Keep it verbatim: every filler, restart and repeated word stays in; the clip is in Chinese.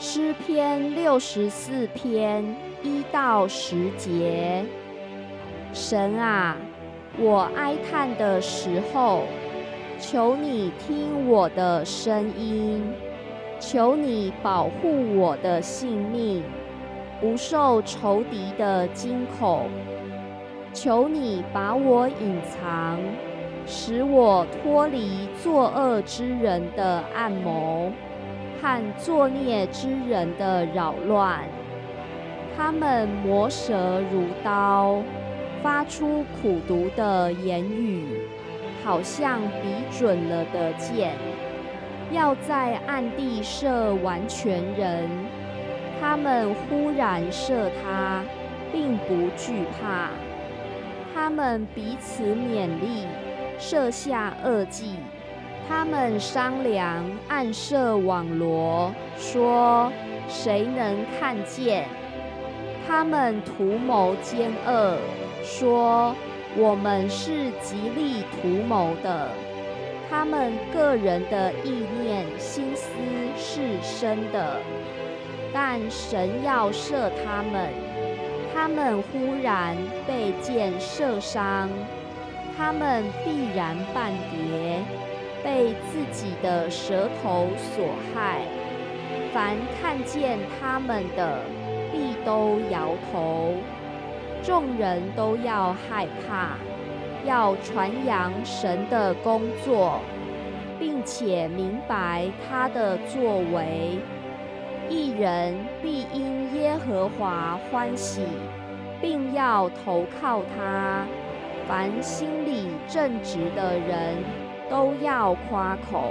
诗篇六十四篇一到十节。神啊，我哀叹的时候，求你听我的声音，求你保护我的性命，不受仇敌的惊恐。求你把我隐藏，使我脱离作恶之人的暗谋和作孽之人的扰乱。他们磨舌如刀，发出苦毒的言语，好像比准了的箭，要在暗地射完全人。他们忽然射他，并不惧怕。他们彼此勉励，设下恶计。他们商量，暗设网罗，说谁能看见？他们图谋奸恶，说我们是极力图谋的。他们个人的意念心思是深的，但神要射他们。他们忽然被箭射伤，他们必然半跌，被自己的舌头所害。凡看见他们的，必都摇头。众人都要害怕，要传扬神的工作，并且明白他的作为。一人必因耶和华欢喜，并要投靠他。凡心里正直的人，都要夸口。